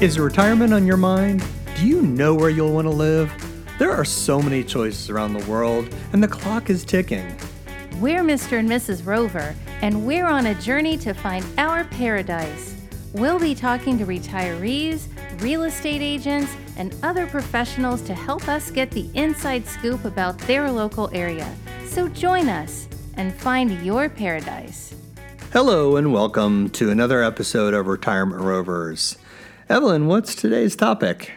Is retirement on your mind? Do you know where you'll want to live? There are so many choices around the world, and the clock is ticking. We're Mr. and Mrs. Rover, and we're on a journey to find our paradise. We'll be talking to retirees, real estate agents, and other professionals to help us get the inside scoop about their local area. So join us and find your paradise. Hello and welcome to another episode of Retirement Rovers. Evelyn, what's today's topic?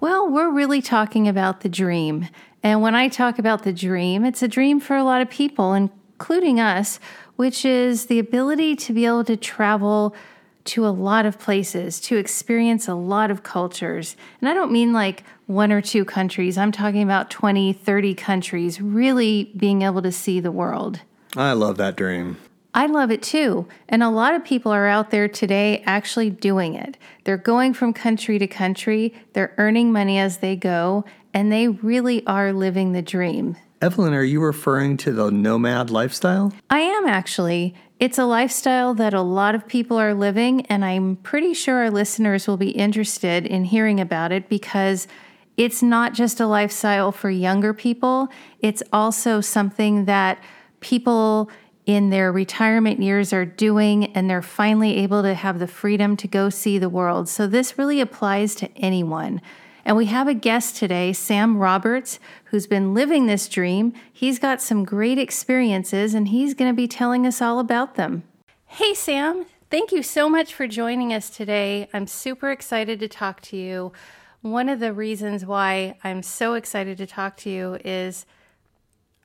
Well, we're really talking about the dream. And when I talk about the dream, it's a dream for a lot of people, including us, which is the ability to be able to travel to a lot of places, to experience a lot of cultures. And I don't mean like one or two countries. I'm talking about 20, 30 countries, really being able to see the world. I love that dream. I love it too, and a lot of people are out there today actually doing it. They're going from country to country, they're earning money as they go, and they really are living the dream. Evelyn, are you referring to the nomad lifestyle? I am actually. It's a lifestyle that a lot of people are living, and I'm pretty sure our listeners will be interested in hearing about it because it's not just a lifestyle for younger people, it's also something that people in their retirement years are doing, and they're finally able to have the freedom to go see the world. So this really applies to anyone. And we have a guest today, Sam Roberts, who's been living this dream. He's got some great experiences, and he's going to be telling us all about them. Hey, Sam. Thank you so much for joining us today. I'm super excited to talk to you. One of the reasons why I'm so excited to talk to you is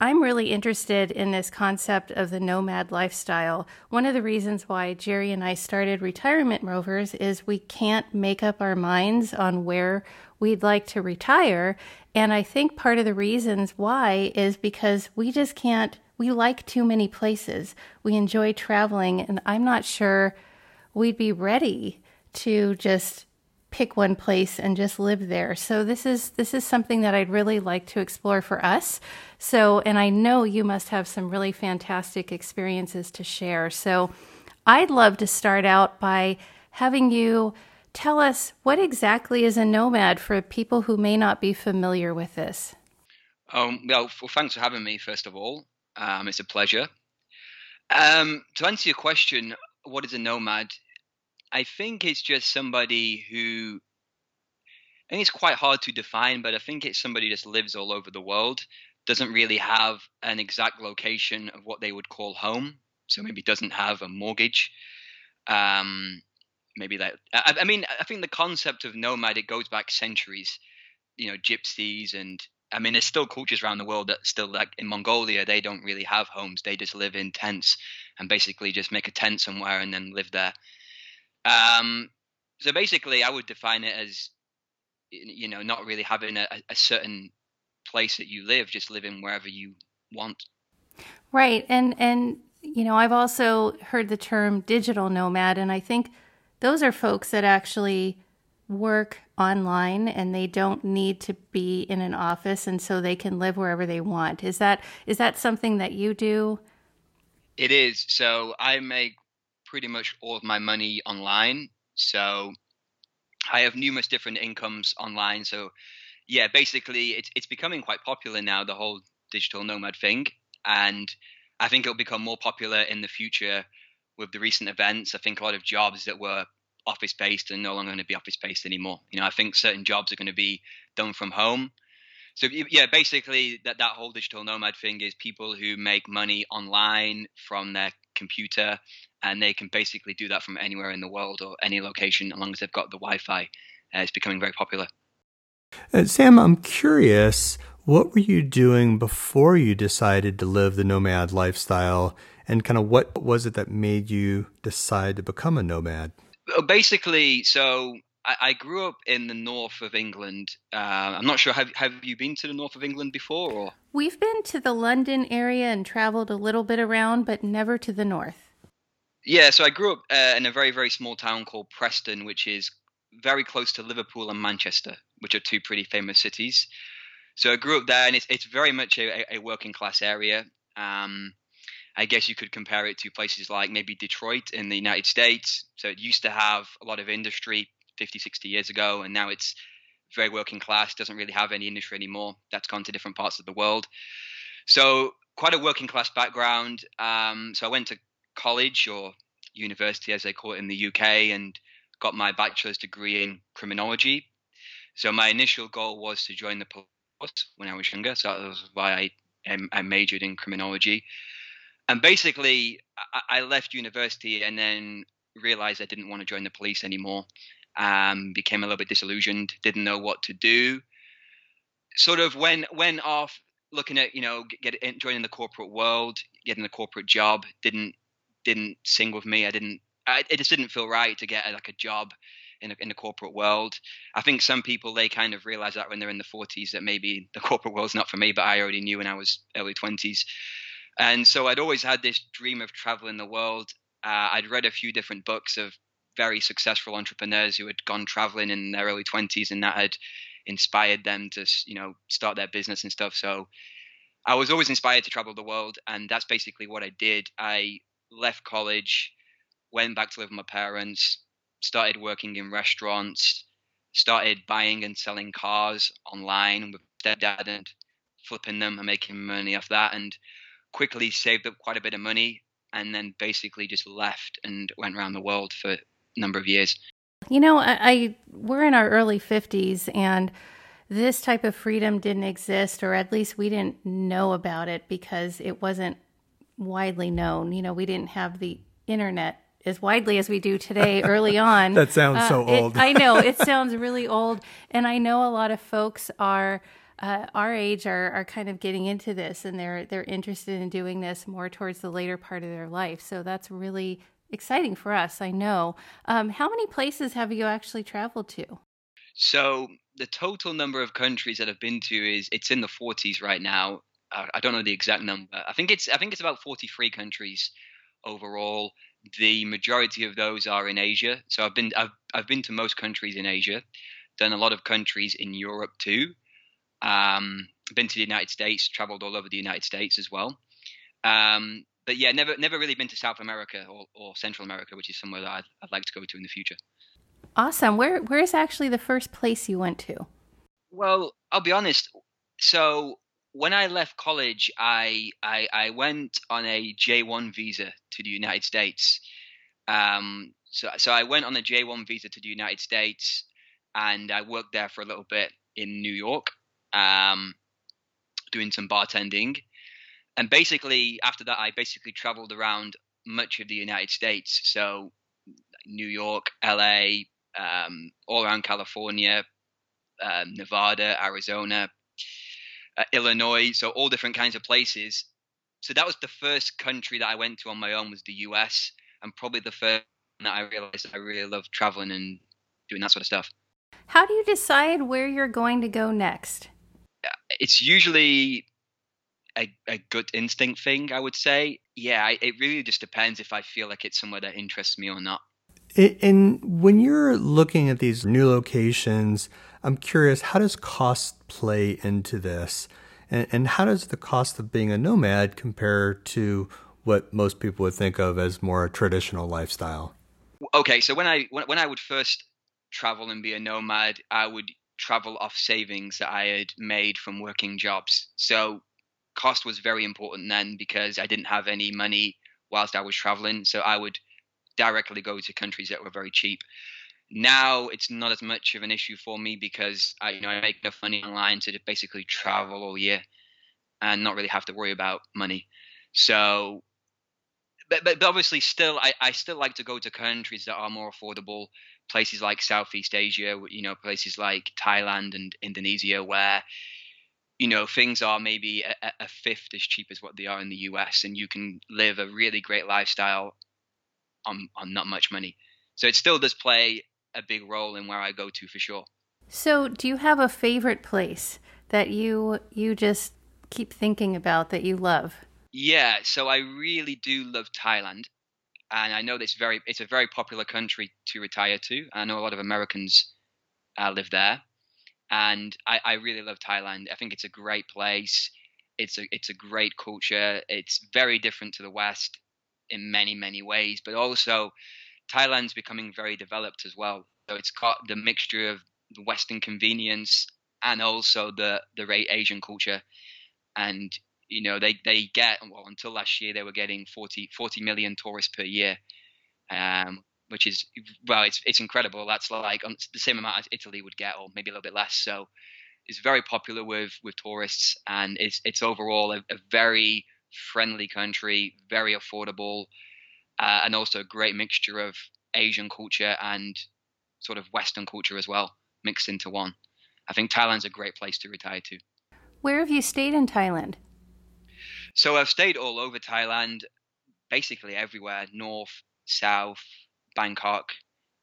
I'm really interested in this concept of the nomad lifestyle. One of the reasons why Jerry and I started Retirement Rovers is we can't make up our minds on where we'd like to retire. And I think part of the reasons why is because we just can't, we like too many places. We enjoy traveling, and I'm not sure we'd be ready to just pick one place and just live there. So this is something that I'd really like to explore for us. So, and I know you must have some really fantastic experiences to share. So I'd love to start out by having you tell us what exactly is a nomad for people who may not be familiar with this. Well, thanks for having me, first of all. It's a pleasure. To answer your question, what is a nomad? I think it's just somebody who, I think it's quite hard to define, but I think it's somebody who just lives all over the world, doesn't really have an exact location of what they would call home. So maybe doesn't have a mortgage. I think the concept of nomad, it goes back centuries, gypsies. And I mean, there's still cultures around the world that still, like in Mongolia, they don't really have homes. They just live in tents and basically just make a tent somewhere and then live there. So basically I would define it as, not really having a certain place that you live, just living wherever you want. Right. And I've also heard the term digital nomad, and I think those are folks that actually work online and they don't need to be in an office, and so they can live wherever they want. Is that something that you do? It is. So I make pretty much all of my money online. So I have numerous different incomes online. So yeah, basically it's becoming quite popular now, the whole digital nomad thing. And I think it'll become more popular in the future with the recent events. I think a lot of jobs that were office-based are no longer going to be office-based anymore. I think certain jobs are going to be done from home. So yeah, basically that whole digital nomad thing is people who make money online from their computer, and they can basically do that from anywhere in the world or any location, as long as they've got the Wi-Fi. It's becoming very popular. Sam, I'm curious, what were you doing before you decided to live the nomad lifestyle, and kind of what was it that made you decide to become a nomad? Basically, so I grew up in the north of England. I'm not sure, have you been to the north of England before? Or? We've been to the London area and traveled a little bit around, but never to the north. Yeah, so I grew up in a very, very small town called Preston, which is very close to Liverpool and Manchester, which are two pretty famous cities. So I grew up there, and it's very much a working class area. I guess you could compare it to places like maybe Detroit in the United States. So it used to have a lot of industry, 50, 60 years ago, and now it's very working class, doesn't really have any industry anymore. That's gone to different parts of the world. So quite a working class background. So I went to college, or university as they call it in the UK, and got my bachelor's degree in criminology. So my initial goal was to join the police when I was younger. So that was why I majored in criminology. And basically, I left university and then realized I didn't want to join the police anymore. Became a little bit disillusioned, didn't know what to do. Sort of went off looking at, joining the corporate world, getting a corporate job, didn't sing with me. It just didn't feel right to get like a job in the corporate world. I think some people, they kind of realize that when they're in the 40s, that maybe the corporate world's not for me, but I already knew when I was early 20s. And so I'd always had this dream of traveling the world. I'd read a few different books of very successful entrepreneurs who had gone traveling in their early 20s, and that had inspired them to, start their business and stuff. So I was always inspired to travel the world, and that's basically what I did. I left college, went back to live with my parents, started working in restaurants, started buying and selling cars online with stepdad and flipping them and making money off that, and quickly saved up quite a bit of money, and then basically just left and went around the world for a number of years. We're in our early 50s, and this type of freedom didn't exist, or at least we didn't know about it because it wasn't widely known. We didn't have the internet as widely as we do today early on. That sounds so old. I know, it sounds really old. And I know a lot of folks are our age are kind of getting into this, and they're interested in doing this more towards the later part of their life. So that's really exciting for us, I know. How many places have you actually traveled to? So the total number of countries that I've been to it's in the 40s right now. I don't know the exact number. I think it's about 43 countries overall. The majority of those are in Asia. So I've been to most countries in Asia, done a lot of countries in Europe too. Been to the United States, traveled all over the United States as well. But yeah, never really been to South America or Central America, which is somewhere that I'd like to go to in the future. Awesome. Where is actually the first place you went to? Well, I'll be honest. So when I left college, I went on a J1 visa to the United States. So I went on a J1 visa to the United States, and I worked there for a little bit in New York, doing some bartending. And basically, after that, I basically traveled around much of the United States. So New York, L.A., all around California, Nevada, Arizona, Illinois. So all different kinds of places. So that was the first country that I went to on my own, was the U.S. And probably the first that I realized I really love traveling and doing that sort of stuff. How do you decide where you're going to go next? It's usually a gut instinct thing, I would say. Yeah, it really just depends if I feel like it's somewhere that interests me or not. And when you're looking at these new locations, I'm curious, how does cost play into this? And how does the cost of being a nomad compare to what most people would think of as more a traditional lifestyle? Okay, so when I would first travel and be a nomad, I would travel off savings that I had made from working jobs. So cost was very important then, because I didn't have any money whilst I was traveling. So I would directly go to countries that were very cheap. Now it's not as much of an issue for me because I make enough money online to basically travel all year and not really have to worry about money. So, but obviously still, I still like to go to countries that are more affordable, places like Southeast Asia, places like Thailand and Indonesia, where, things are maybe a fifth as cheap as what they are in the US, and you can live a really great lifestyle on not much money. So it still does play a big role in where I go to, for sure. So do you have a favorite place that you just keep thinking about that you love? Yeah, so I really do love Thailand. And I know that it's a very popular country to retire to. I know a lot of Americans live there, and I really love Thailand. I think it's a great place. It's a great culture. It's very different to the West in many, many ways, but also Thailand's becoming very developed as well. So it's got the mixture of the Western convenience and also the Asian culture. And, you know, they get, well, until last year, they were getting 40 million tourists per year, which is, well, it's incredible. That's like the same amount as Italy would get, or maybe a little bit less. So it's very popular with tourists, and it's overall a very friendly country, very affordable, and also a great mixture of Asian culture and sort of Western culture as well, mixed into one. I think Thailand's a great place to retire to. Where have you stayed in Thailand? So I've stayed all over Thailand, basically everywhere, north, south, Bangkok.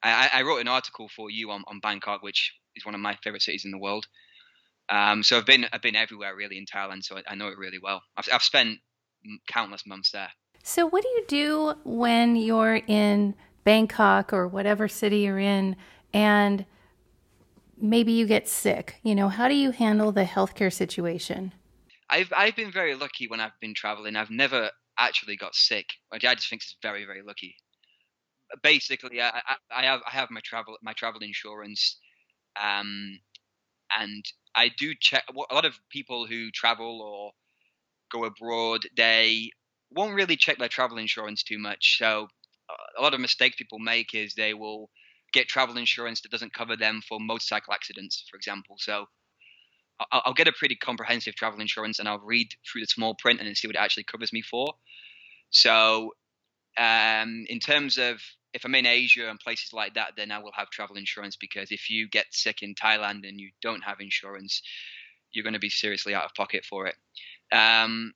I wrote an article for you on Bangkok, which is one of my favorite cities in the world. So I've been everywhere really in Thailand, so I know it really well. I've spent countless months there. So what do you do when you're in Bangkok or whatever city you're in and maybe you get sick? You know, how do you handle the healthcare situation? I've been very lucky when I've been traveling. I've never actually got sick. I just think it's very, very lucky. Basically, I have my travel insurance, and I do check. A lot of people who travel or go abroad, they won't really check their travel insurance too much. So a lot of mistakes people make is they will get travel insurance that doesn't cover them for motorcycle accidents, for example. So I'll get a pretty comprehensive travel insurance, and I'll read through the small print and see what it actually covers me for. So in terms of if I'm in Asia and places like that, then I will have travel insurance, because if you get sick in Thailand and you don't have insurance, you're going to be seriously out of pocket for it. Now,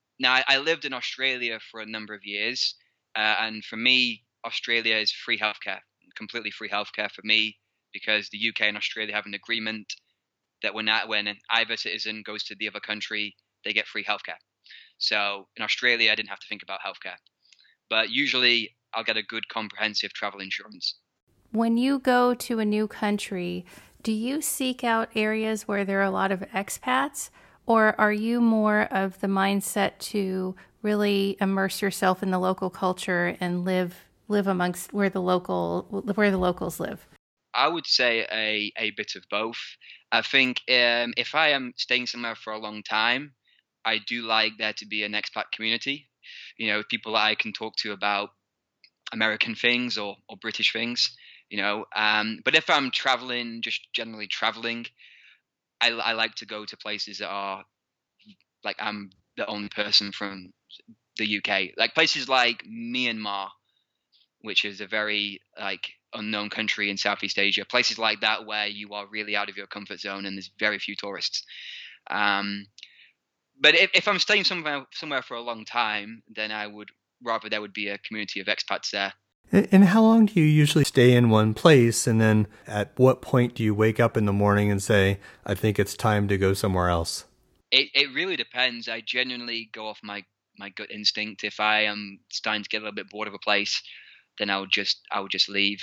I lived in Australia for a number of years, and for me, Australia is free healthcare, completely free healthcare for me, because the UK and Australia have an agreement that when either citizen goes to the other country, they get free healthcare. So in Australia, I didn't have to think about healthcare. But usually I'll get a good comprehensive travel insurance. When you go to a new country, do you seek out areas where there are a lot of expats, or are you more of the mindset to really immerse yourself in the local culture and live amongst where the locals live? I would say a bit of both. I think if I am staying somewhere for a long time, I do like there to be an expat community. You know, people that I can talk to about American things or British things, you know. But if I'm traveling, just generally traveling, I like to go to places that are like I'm the only person from the UK, like places like Myanmar, which is a very like unknown country in Southeast Asia, places like that where you are really out of your comfort zone and there's very few tourists. But if I'm staying somewhere for a long time, then I would rather there would be a community of expats there. And how long do you usually stay in one place? And then at what point do you wake up in the morning and say, I think it's time to go somewhere else? It really depends. I genuinely go off my gut instinct. If I am starting to get a little bit bored of a place, then I would just leave.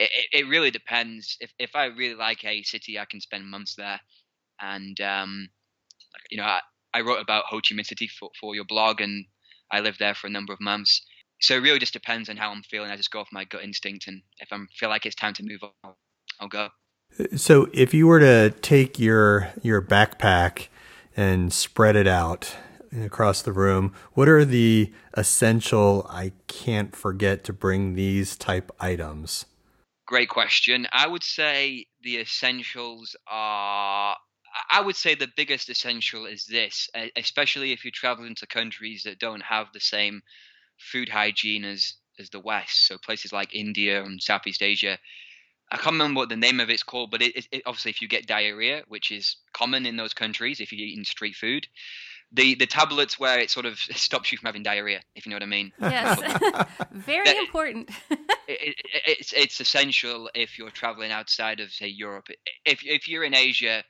It really depends. If I really like a city, I can spend months there. And, you know, I wrote about Ho Chi Minh City for your blog, and I lived there for a number of months. So it really just depends on how I'm feeling. I just go off my gut instinct, and if I feel like it's time to move on, I'll go. So if you were to take your backpack and spread it out across the room, what are the essential, I can't forget to bring these type items? Great question. I would say the essentials are... I would say the biggest essential is this, especially if you travel into countries that don't have the same food hygiene as the West. So places like India and Southeast Asia, I can't remember what the name of it's called, but it obviously if you get diarrhea, which is common in those countries, if you're eating street food, the tablets where it sort of stops you from having diarrhea, if you know what I mean. Yes, very important. It's essential if you're traveling outside of, say, Europe. If you're in Asia,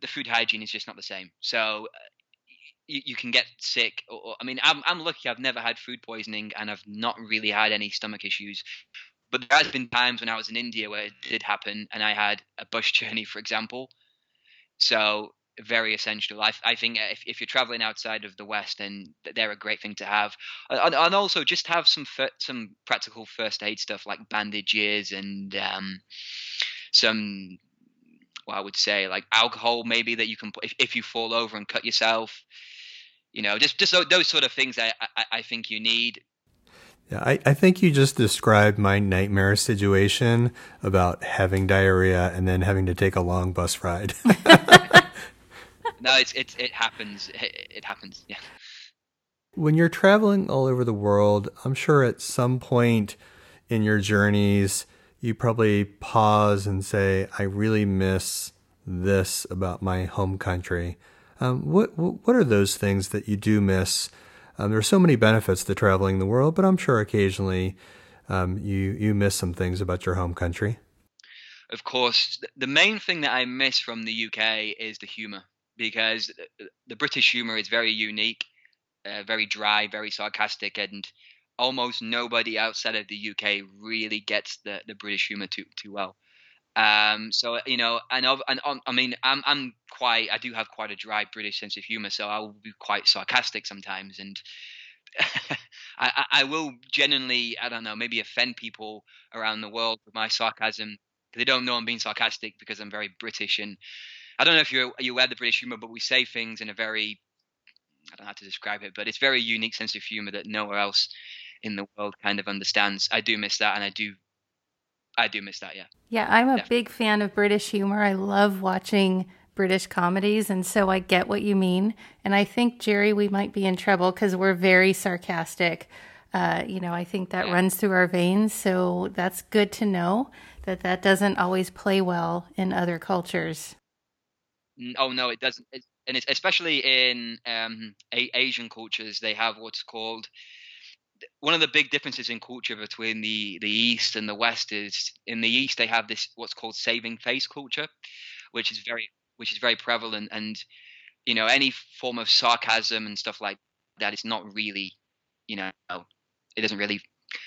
the food hygiene is just not the same. So you can get sick. I mean, I'm lucky. I've never had food poisoning, and I've not really had any stomach issues. But there has been times when I was in India where it did happen, and I had a bus journey, for example. So very essential. I think if you're traveling outside of the West, then they're a great thing to have, and also just have some practical first aid stuff like bandages and some, well, I would say like alcohol maybe that you can put if you fall over and cut yourself. You know, just those sort of things I think you need. Yeah, I think you just described my nightmare situation about having diarrhea and then having to take a long bus ride. No, it happens. It happens. Yeah. When you're traveling all over the world, I'm sure at some point in your journeys, you probably pause and say, "I really miss this about my home country." What are those things that you do miss? There are so many benefits to traveling the world, but I'm sure occasionally you miss some things about your home country. Of course, the main thing that I miss from the UK is the humour, because the British humour is very unique, very dry, very sarcastic, and almost nobody outside of the UK really gets the British humour too well. So, you know, and I mean, I do have quite a dry British sense of humor, so I will be quite sarcastic sometimes. And I will genuinely, I don't know, maybe offend people around the world with my sarcasm. They don't know I'm being sarcastic because I'm very British. And I don't know if you're aware of the British humor, but we say things in a very, I don't know how to describe it, but it's very unique sense of humor that nowhere else in the world kind of understands. I do miss that. And I do miss that, yeah. Yeah, I'm a big fan of British humor. I love watching British comedies, and so I get what you mean. And I think, Jerry, we might be in trouble because we're very sarcastic. You know, I think that runs through our veins, so that's good to know that doesn't always play well in other cultures. Oh, no, it doesn't. And it's especially in Asian cultures, they have what's called... One of the big differences in culture between the East and the West is in the East they have this what's called saving face culture, which is very prevalent, and you know, any form of sarcasm and stuff like that is not really, you know, it doesn't really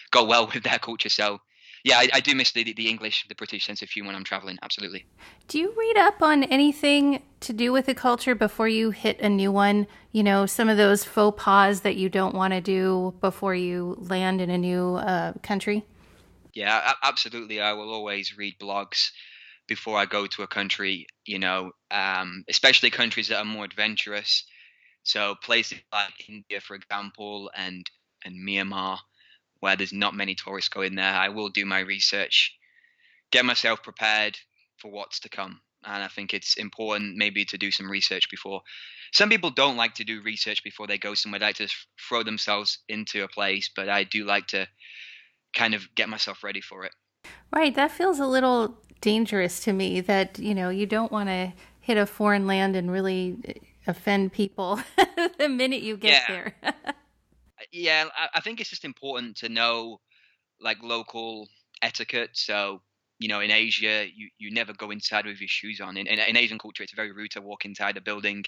go well with their culture. So yeah, I do miss the English, the British sense of humor when I'm traveling. Absolutely. Do you read up on anything to do with the culture before you hit a new one? You know, some of those faux pas that you don't want to do before you land in a new country? Yeah, absolutely. I will always read blogs before I go to a country, you know, especially countries that are more adventurous. So places like India, for example, and Myanmar, where there's not many tourists going there, I will do my research, get myself prepared for what's to come. And I think it's important maybe to do some research before. Some people don't like to do research before they go somewhere. They like to throw themselves into a place, but I do like to kind of get myself ready for it. Right. That feels a little dangerous to me that, you know, you don't want to hit a foreign land and really offend people the minute you get there. Yeah, I think it's just important to know like local etiquette. So, you know, in Asia, you never go inside with your shoes on. In Asian culture, it's very rude to walk inside a building,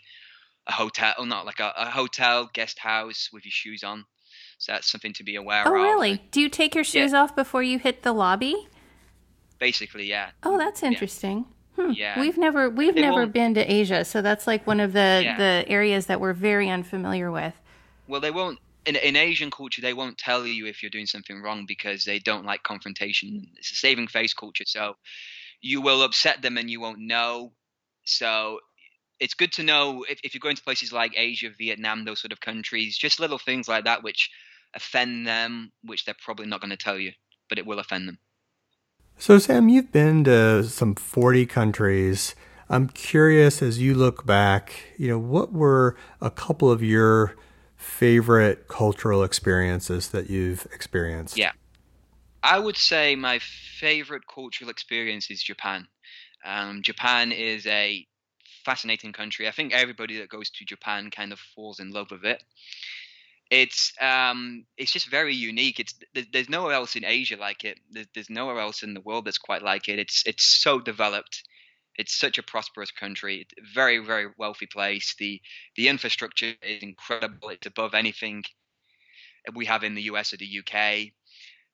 a hotel, or not like a hotel, guest house with your shoes on. So that's something to be aware of. Oh, really? Do you take your shoes off before you hit the lobby? Basically, yeah. Oh, that's interesting. Yeah. Yeah. We've never been to Asia, so that's like one of the areas that we're very unfamiliar with. Well, they won't. In Asian culture, they won't tell you if you're doing something wrong because they don't like confrontation. It's a saving face culture, so you will upset them and you won't know. So it's good to know if you're going to places like Asia, Vietnam, those sort of countries, just little things like that which offend them, which they're probably not going to tell you, but it will offend them. So, Sam, you've been to some 40 countries. I'm curious, as you look back, you know, what were a couple of your favorite cultural experiences that you've experienced? Yeah, I would say my favorite cultural experience is Japan. Japan is a fascinating country. I think everybody that goes to Japan kind of falls in love with it. It's just very unique. There's nowhere else in Asia like it. There's nowhere else in the world that's quite like it. It's so developed. It's such a prosperous country, very, very wealthy place. The infrastructure is incredible. It's above anything we have in the US or the UK.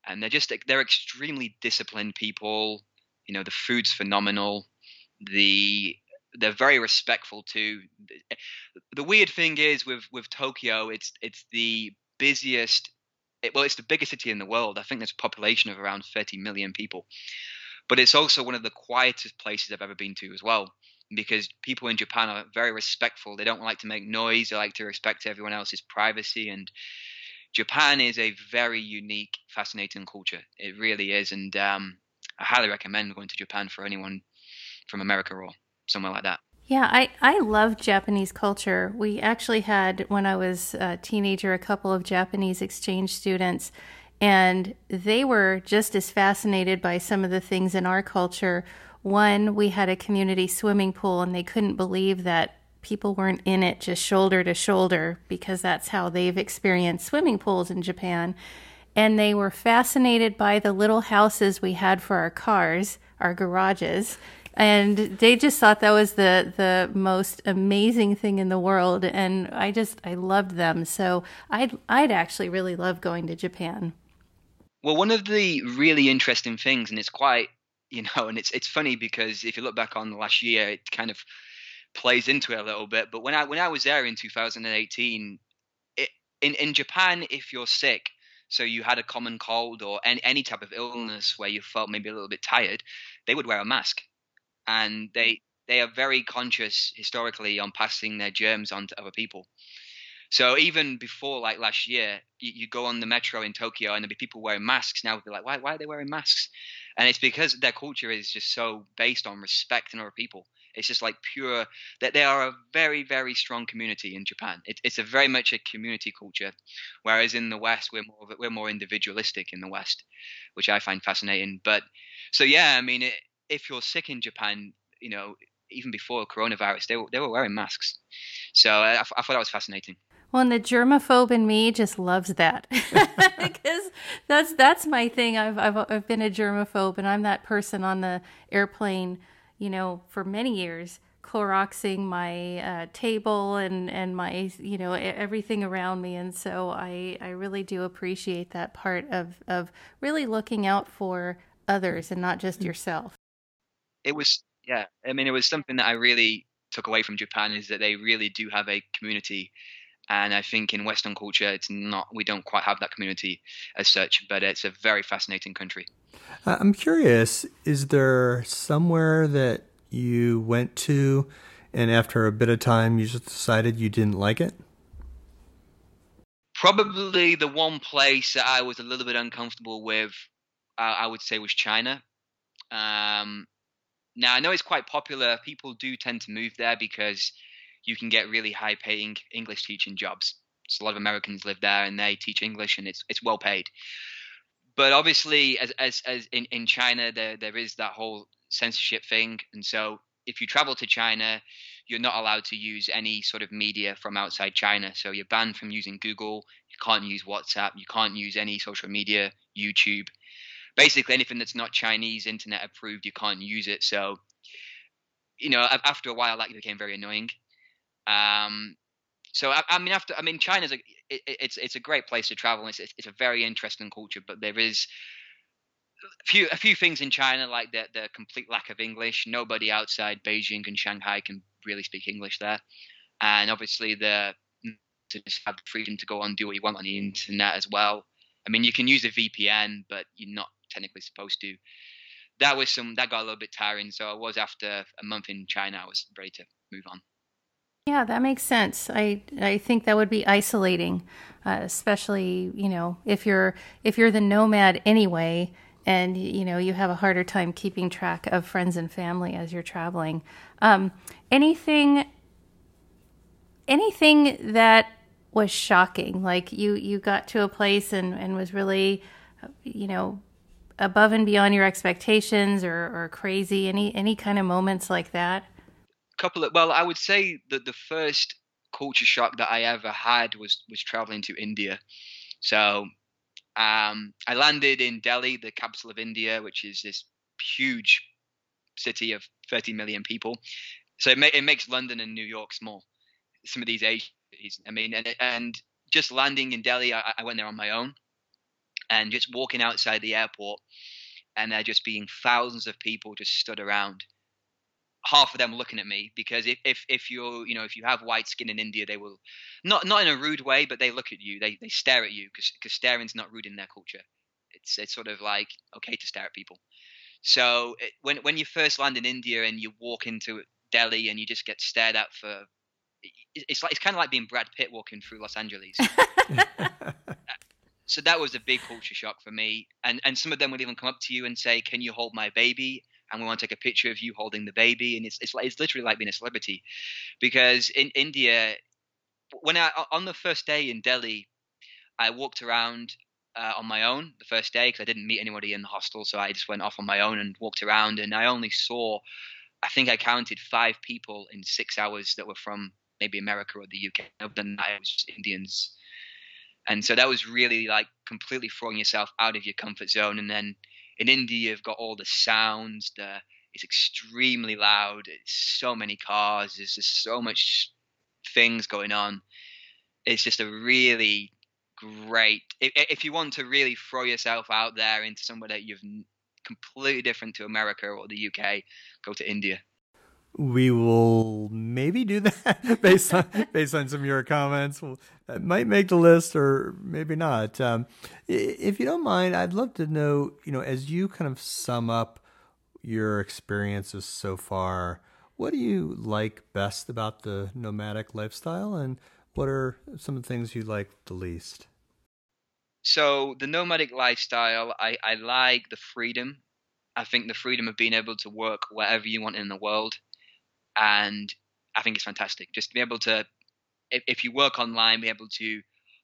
And they're extremely disciplined people. You know, the food's phenomenal. The they're very respectful to. The weird thing is with Tokyo, it's the busiest. Well, it's the biggest city in the world. I think there's a population of around 30 million people, but it's also one of the quietest places I've ever been to as well, because people in Japan are very respectful. They don't like to make noise. They like to respect everyone else's privacy. And Japan is a very unique, fascinating culture. It really is. And I highly recommend going to Japan for anyone from America or somewhere like that. Yeah, I love Japanese culture. We actually had, when I was a teenager, a couple of Japanese exchange students, and they were just as fascinated by some of the things in our culture. One, we had a community swimming pool, and they couldn't believe that people weren't in it just shoulder to shoulder, because that's how they've experienced swimming pools in Japan. And they were fascinated by the little houses we had for our cars, our garages. And they just thought that was the most amazing thing in the world. And I loved them. So I'd actually really love going to Japan. Well, one of the really interesting things, and it's quite, and it's funny, because if you look back on the last year, it kind of plays into it a little bit. But when I was there in 2018, in Japan, if you're sick, so you had a common cold or any type of illness where you felt maybe a little bit tired, they would wear a mask. And they are very conscious historically on passing their germs on to other people. So even before, like last year, you go on the metro in Tokyo and there'll be people wearing masks. Now they're like, why are they wearing masks? And it's because their culture is just so based on respecting other people. It's just like pure, that they are a very, very strong community in Japan. It's a very much a community culture, whereas in the West we're more individualistic in the West, which I find fascinating. But so yeah, I mean, if you're sick in Japan, even before coronavirus, they were wearing masks. So I thought that was fascinating. Well, and the germaphobe in me just loves that, because that's my thing. I've been a germaphobe, and I'm that person on the airplane, for many years, Cloroxing my table and my, everything around me. And so I really do appreciate that part of really looking out for others and not just yourself. It was something that I really took away from Japan, is that they really do have a community. And I think in Western culture, we don't quite have that community as such, but it's a very fascinating country. I'm curious, is there somewhere that you went to and after a bit of time, you just decided you didn't like it? Probably the one place that I was a little bit uncomfortable with, I would say, was China. Now, I know it's quite popular. People do tend to move there because you can get really high-paying English teaching jobs. So a lot of Americans live there, and they teach English, and it's well paid. But obviously, as in China, there is that whole censorship thing. And so if you travel to China, you're not allowed to use any sort of media from outside China. So you're banned from using Google. You can't use WhatsApp. You can't use any social media, YouTube. Basically, anything that's not Chinese internet approved, you can't use it. So, after a while, that became very annoying. China's it's a great place to travel. It's a very interesting culture, but there is a few things in China, like the complete lack of English. Nobody outside Beijing and Shanghai can really speak English there, and obviously to just have the freedom to go on, do what you want on the internet as well. I mean, you can use a VPN, but you're not technically supposed to. That got a little bit tiring. So after a month in China, I was ready to move on. Yeah, that makes sense. I think that would be isolating, especially, if you're the nomad anyway, and, you have a harder time keeping track of friends and family as you're traveling. Anything that was shocking, like you got to a place and was really, above and beyond your expectations or crazy, any kind of moments like that? I would say that the first culture shock that I ever had was traveling to India. So I landed in Delhi, the capital of India, which is this huge city of 30 million people. So it makes London and New York small. Some of these Asian cities. I mean, and just landing in Delhi, I went there on my own, and just walking outside the airport, and there just being thousands of people just stood around. half of them looking at me, because if you're, you know, if you have white skin in India, they will not in a rude way, but they look at you, they stare at you, because staring's not rude in their culture. It's sort of like okay to stare at people. So when you first land in India and you walk into Delhi and you just get stared at for, it's kind of like being Brad Pitt walking through Los Angeles. So that was a big culture shock for me. And some of them would even come up to you and say, "Can you hold my baby? And we want to take a picture of you holding the baby." And it's literally like being a celebrity, because in India, on the first day in Delhi, I walked around on my own the first day, because I didn't meet anybody in the hostel. So I just went off on my own and walked around, and I only saw, I think I counted 5 people in 6 hours that were from maybe America or the UK. Other than that, it was just Indians. And so that was really like completely throwing yourself out of your comfort zone. And then in India, you've got all the sounds. It's extremely loud. It's so many cars. There's just so much things going on. It's just a really great. If you want to really throw yourself out there into somewhere that you've completely different to America or the UK, go to India. We will maybe do that based on some of your comments. Well, that might make the list or maybe not. If you don't mind, I'd love to know, you know, as you kind of sum up your experiences so far, what do you like best about the nomadic lifestyle, and what are some of the things you like the least? So the nomadic lifestyle, I like the freedom. I think the freedom of being able to work wherever you want in the world. And I think it's fantastic just to be able to, if you work online, be able to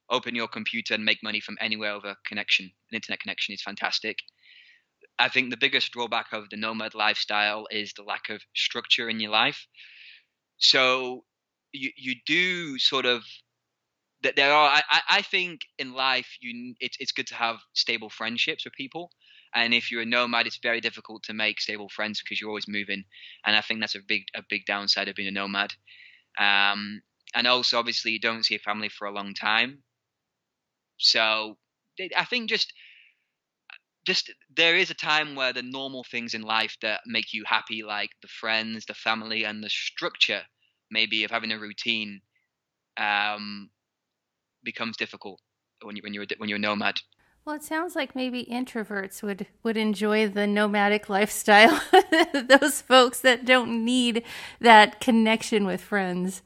open your computer and make money from anywhere over connection. An internet connection is fantastic. I think the biggest drawback of the nomad lifestyle is the lack of structure in your life. So you do sort of, I think in life, it's good to have stable friendships with people. And if you're a nomad, it's very difficult to make stable friends because you're always moving. And I think that's a big downside of being a nomad. And also, obviously, you don't see a family for a long time. So I think just there is a time where the normal things in life that make you happy, like the friends, the family, and the structure maybe of having a routine becomes difficult when you're a nomad. Well, it sounds like maybe introverts would enjoy the nomadic lifestyle. Those folks that don't need that connection with friends.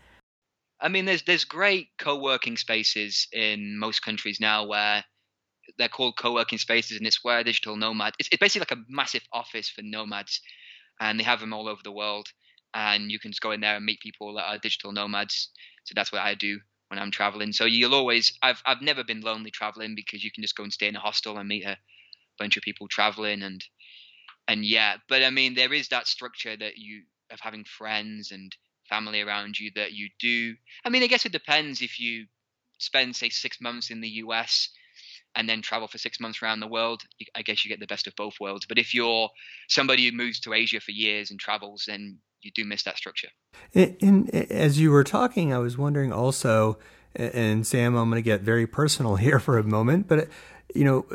I mean, there's great co-working spaces in most countries now where they're called co-working spaces, and it's where digital nomads. It's basically like a massive office for nomads, and they have them all over the world. And you can just go in there and meet people that are digital nomads. So that's what I do when I'm traveling. So I've never been lonely traveling, because you can just go and stay in a hostel and meet a bunch of people traveling and yeah. But I mean, there is that structure that you of having friends and family around you that you do. I mean, I guess it depends if you spend, say, 6 months in the US and then travel for 6 months around the world, I guess you get the best of both worlds. But if you're somebody who moves to Asia for years and travels, then you do miss that structure. And as you were talking, I was wondering also, and Sam, I'm going to get very personal here for a moment, but you know,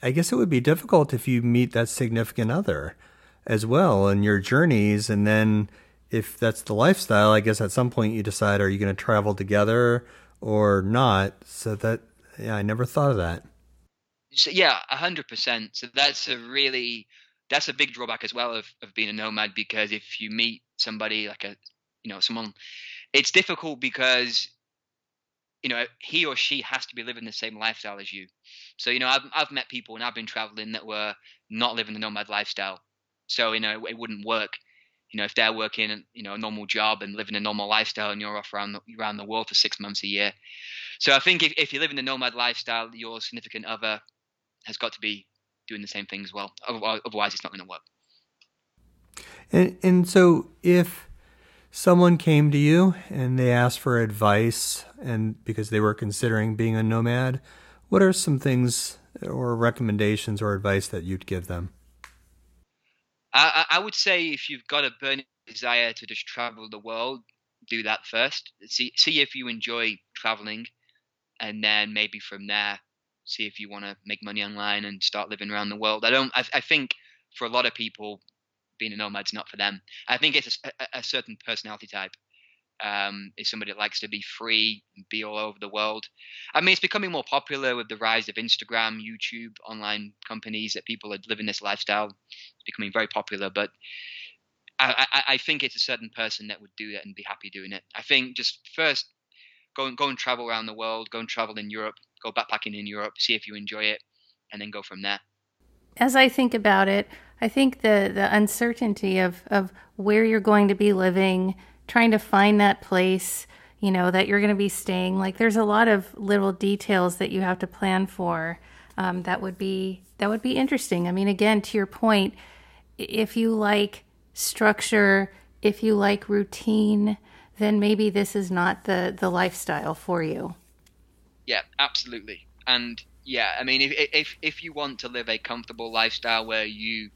I guess it would be difficult if you meet that significant other as well in your journeys. And then if that's the lifestyle, I guess at some point you decide, are you going to travel together or not? So that, yeah, I never thought of that. So, yeah, 100%. So that's a big drawback as well of being a nomad, because if you meet somebody like someone, it's difficult because, you know, he or she has to be living the same lifestyle as you. So, you know, I've met people and I've been traveling that were not living the nomad lifestyle. So, you know, it wouldn't work, you know, if they're working, you know, a normal job and living a normal lifestyle and you're off around the world for 6 months a year. So I think if you're living the nomad lifestyle, your significant other has got to be doing the same thing as well. Otherwise, it's not going to work. And so if someone came to you and they asked for advice, and because they were considering being a nomad, what are some things or recommendations or advice that you'd give them? I would say if you've got a burning desire to just travel the world, do that first. See if you enjoy traveling, and then maybe from there, see if you want to make money online and start living around the world. I think for a lot of people, being a nomad's not for them. I think it's a certain personality type. Is somebody that likes to be free and be all over the world. I mean, it's becoming more popular with the rise of Instagram, YouTube, online companies, that people are living this lifestyle. It's becoming very popular, but I think it's a certain person that would do that and be happy doing it. I think just first go and travel around the world, go and travel in Europe, go backpacking in Europe, see if you enjoy it, and then go from there. As I think about it, I think the uncertainty of where you're going to be living, trying to find that place, you know, that you're going to be staying. Like, there's a lot of little details that you have to plan for. That would be interesting. I mean, again, to your point, if you like structure, if you like routine, then maybe this is not the lifestyle for you. Yeah, absolutely. And yeah, I mean, if you want to live a comfortable lifestyle where you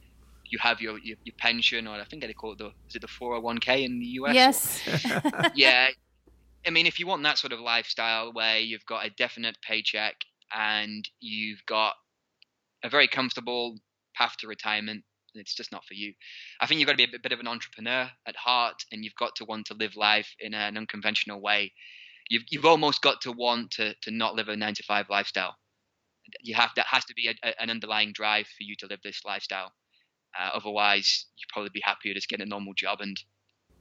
have your pension, or I think they call it the 401k in the US? Yes. Yeah. I mean, if you want that sort of lifestyle where you've got a definite paycheck and you've got a very comfortable path to retirement, it's just not for you. I think you've got to be a bit of an entrepreneur at heart, and you've got to want to live life in an unconventional way. You've almost got to want to not live a 9-to-5 lifestyle. That has to be an underlying drive for you to live this lifestyle. Otherwise, you'd probably be happier just getting a normal job. And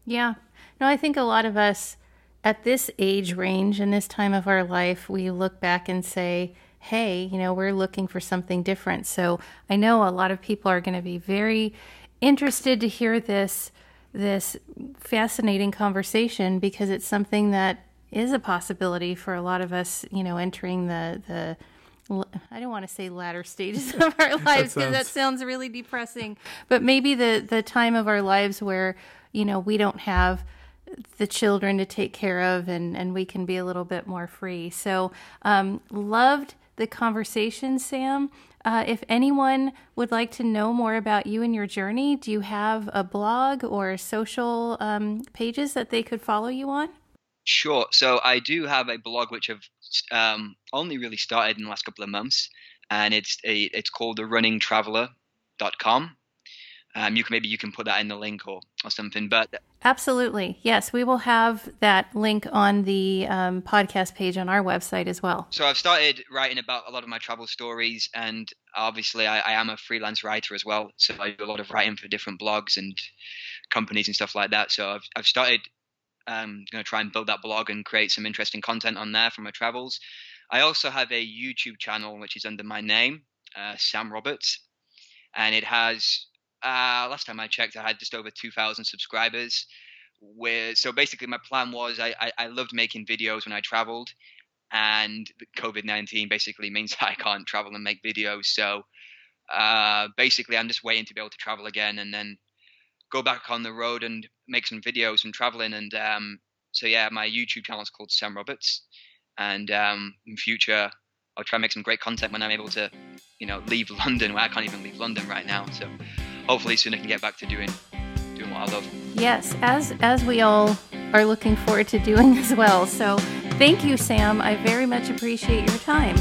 yeah. No, I think a lot of us at this age range and this time of our life, we look back and say, hey, you know, we're looking for something different. So I know a lot of people are going to be very interested to hear this fascinating conversation, because it's something that is a possibility for a lot of us, you know, entering the I don't want to say latter stages of our lives, because that sounds really depressing, but maybe the time of our lives where, you know, we don't have the children to take care of, and we can be a little bit more free. So loved the conversation, Sam. If anyone would like to know more about you and your journey, do you have a blog or social pages that they could follow you on? Sure. So I do have a blog which I've only really started in the last couple of months, and it's called therunningtraveler.com. You can put that in the link or something, but absolutely. Yes. We will have that link on the podcast page on our website as well. So I've started writing about a lot of my travel stories, and obviously I am a freelance writer as well. So I do a lot of writing for different blogs and companies and stuff like that. So I've started going to try and build that blog and create some interesting content on there from my travels. I also have a YouTube channel, which is under my name, Sam Roberts. And it has, last time I checked, I had just over 2,000 subscribers. So basically my plan was I loved making videos when I traveled, and COVID-19 basically means I can't travel and make videos. So basically I'm just waiting to be able to travel again, and then go back on the road and make some videos from traveling. And so yeah, my YouTube channel is called Sam Roberts, and in future I'll try and make some great content when I'm able to, you know, leave London, where I can't even leave London right now. So hopefully soon I can get back to doing what I love. Yes, as we all are looking forward to doing as well. So thank you, Sam. I very much appreciate your time.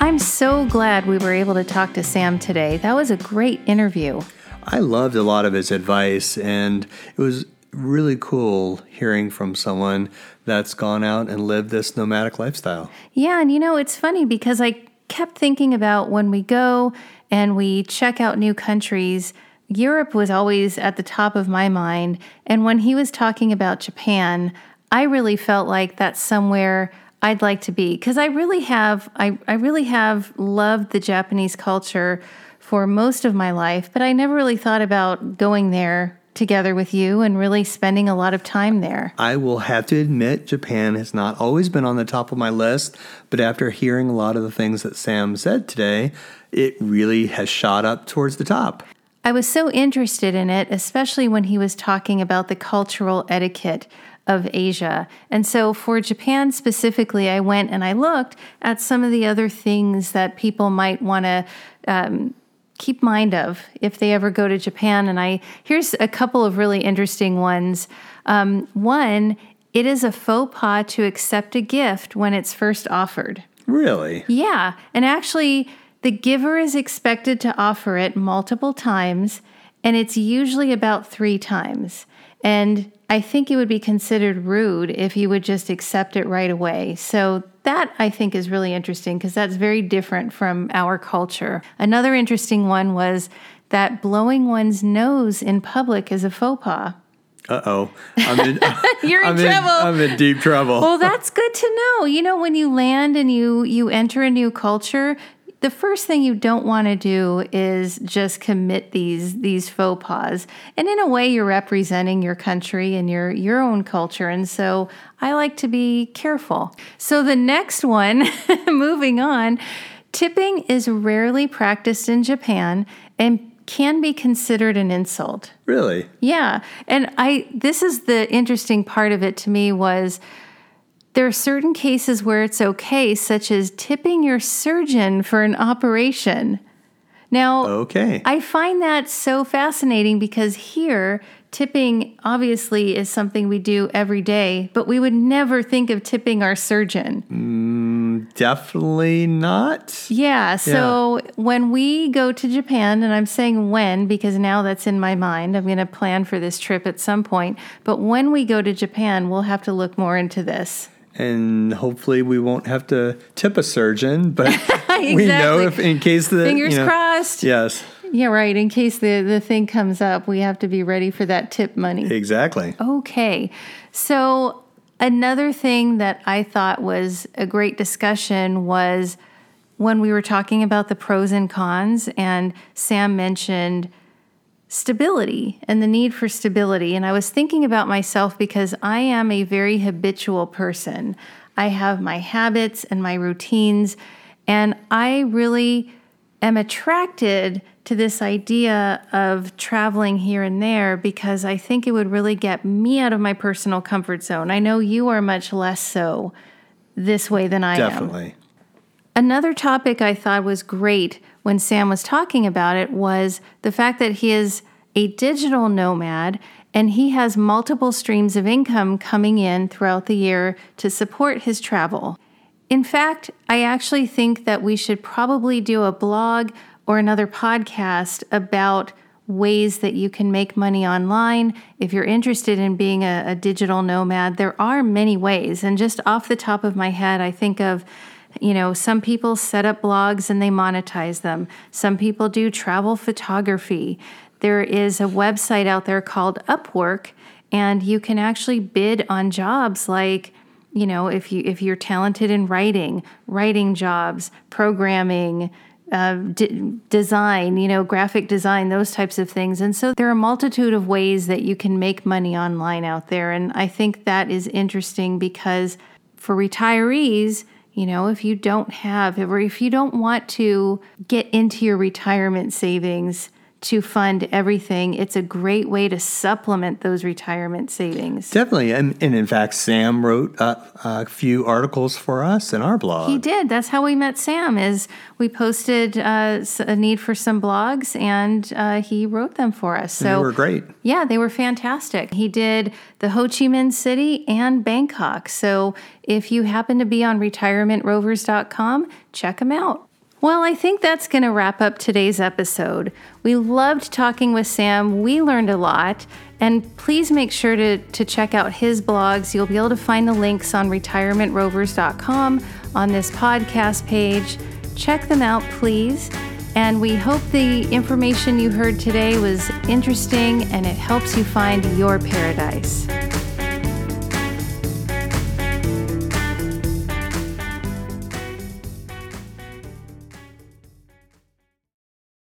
I'm so glad we were able to talk to Sam today. That was a great interview. I loved a lot of his advice, and it was really cool hearing from someone that's gone out and lived this nomadic lifestyle. Yeah, and you know, it's funny because I kept thinking about when we go and we check out new countries, Europe was always at the top of my mind. And when he was talking about Japan, I really felt like that's somewhere I'd like to be, because I really have loved the Japanese culture for most of my life, but I never really thought about going there together with you and really spending a lot of time there. I will have to admit, Japan has not always been on the top of my list, but after hearing a lot of the things that Sam said today, it really has shot up towards the top. I was so interested in it, especially when he was talking about the cultural etiquette of Asia. And so for Japan specifically, I went and I looked at some of the other things that people might want to keep mind of if they ever go to Japan. And here's a couple of really interesting ones. One, it is a faux pas to accept a gift when it's first offered. Really? Yeah. And actually, The giver is expected to offer it multiple times, and it's usually about 3 times. And I think it would be considered rude if you would just accept it right away. So that, I think, is really interesting because that's very different from our culture. Another interesting one was that blowing one's nose in public is a faux pas. Uh-oh. You're in trouble. I'm in deep trouble. Well, that's good to know. You know, when you land and you enter a new culture, the first thing you don't want to do is just commit these faux pas. And in a way, you're representing your country and your own culture. And so I like to be careful. So the next one, moving on, tipping is rarely practiced in Japan and can be considered an insult. Really? Yeah. And this is the interesting part of it to me was there are certain cases where it's okay, such as tipping your surgeon for an operation. Now, okay. I find that so fascinating because here, tipping obviously is something we do every day, but we would never think of tipping our surgeon. Definitely not. Yeah. So when we go to Japan, and I'm saying when because now that's in my mind, I'm going to plan for this trip at some point. But when we go to Japan, we'll have to look more into this. And hopefully we won't have to tip a surgeon, but exactly. We know if in case the... Fingers crossed. Yes. Yeah, right. In case the thing comes up, we have to be ready for that tip money. Exactly. Okay. So another thing that I thought was a great discussion was when we were talking about the pros and cons, and Sam mentioned stability and the need for stability. And I was thinking about myself because I am a very habitual person. I have my habits and my routines, and I really am attracted to this idea of traveling here and there because I think it would really get me out of my personal comfort zone. I know you are much less so this way than I am. Definitely. Another topic I thought was great when Sam was talking about it was the fact that he is a digital nomad and he has multiple streams of income coming in throughout the year to support his travel. In fact, I actually think that we should probably do a blog or another podcast about ways that you can make money online. If you're interested in being a digital nomad, there are many ways. And just off the top of my head, I think of some people set up blogs and they monetize them. Some people do travel photography. There is a website out there called Upwork, and you can actually bid on jobs like, if you're talented in writing jobs, programming, design, graphic design, those types of things. And so there are a multitude of ways that you can make money online out there. And I think that is interesting because for retirees, if you don't want to get into your retirement savings to fund everything, it's a great way to supplement those retirement savings. Definitely. And in fact, Sam wrote up a few articles for us in our blog. He did. That's how we met Sam, is we posted a need for some blogs, and he wrote them for us. So, they were great. Yeah, they were fantastic. He did the Ho Chi Minh City and Bangkok. So if you happen to be on RetirementRovers.com, check them out. Well, I think that's going to wrap up today's episode. We loved talking with Sam. We learned a lot. And please make sure to check out his blogs. You'll be able to find the links on retirementrovers.com on this podcast page. Check them out, please. And we hope the information you heard today was interesting and it helps you find your paradise.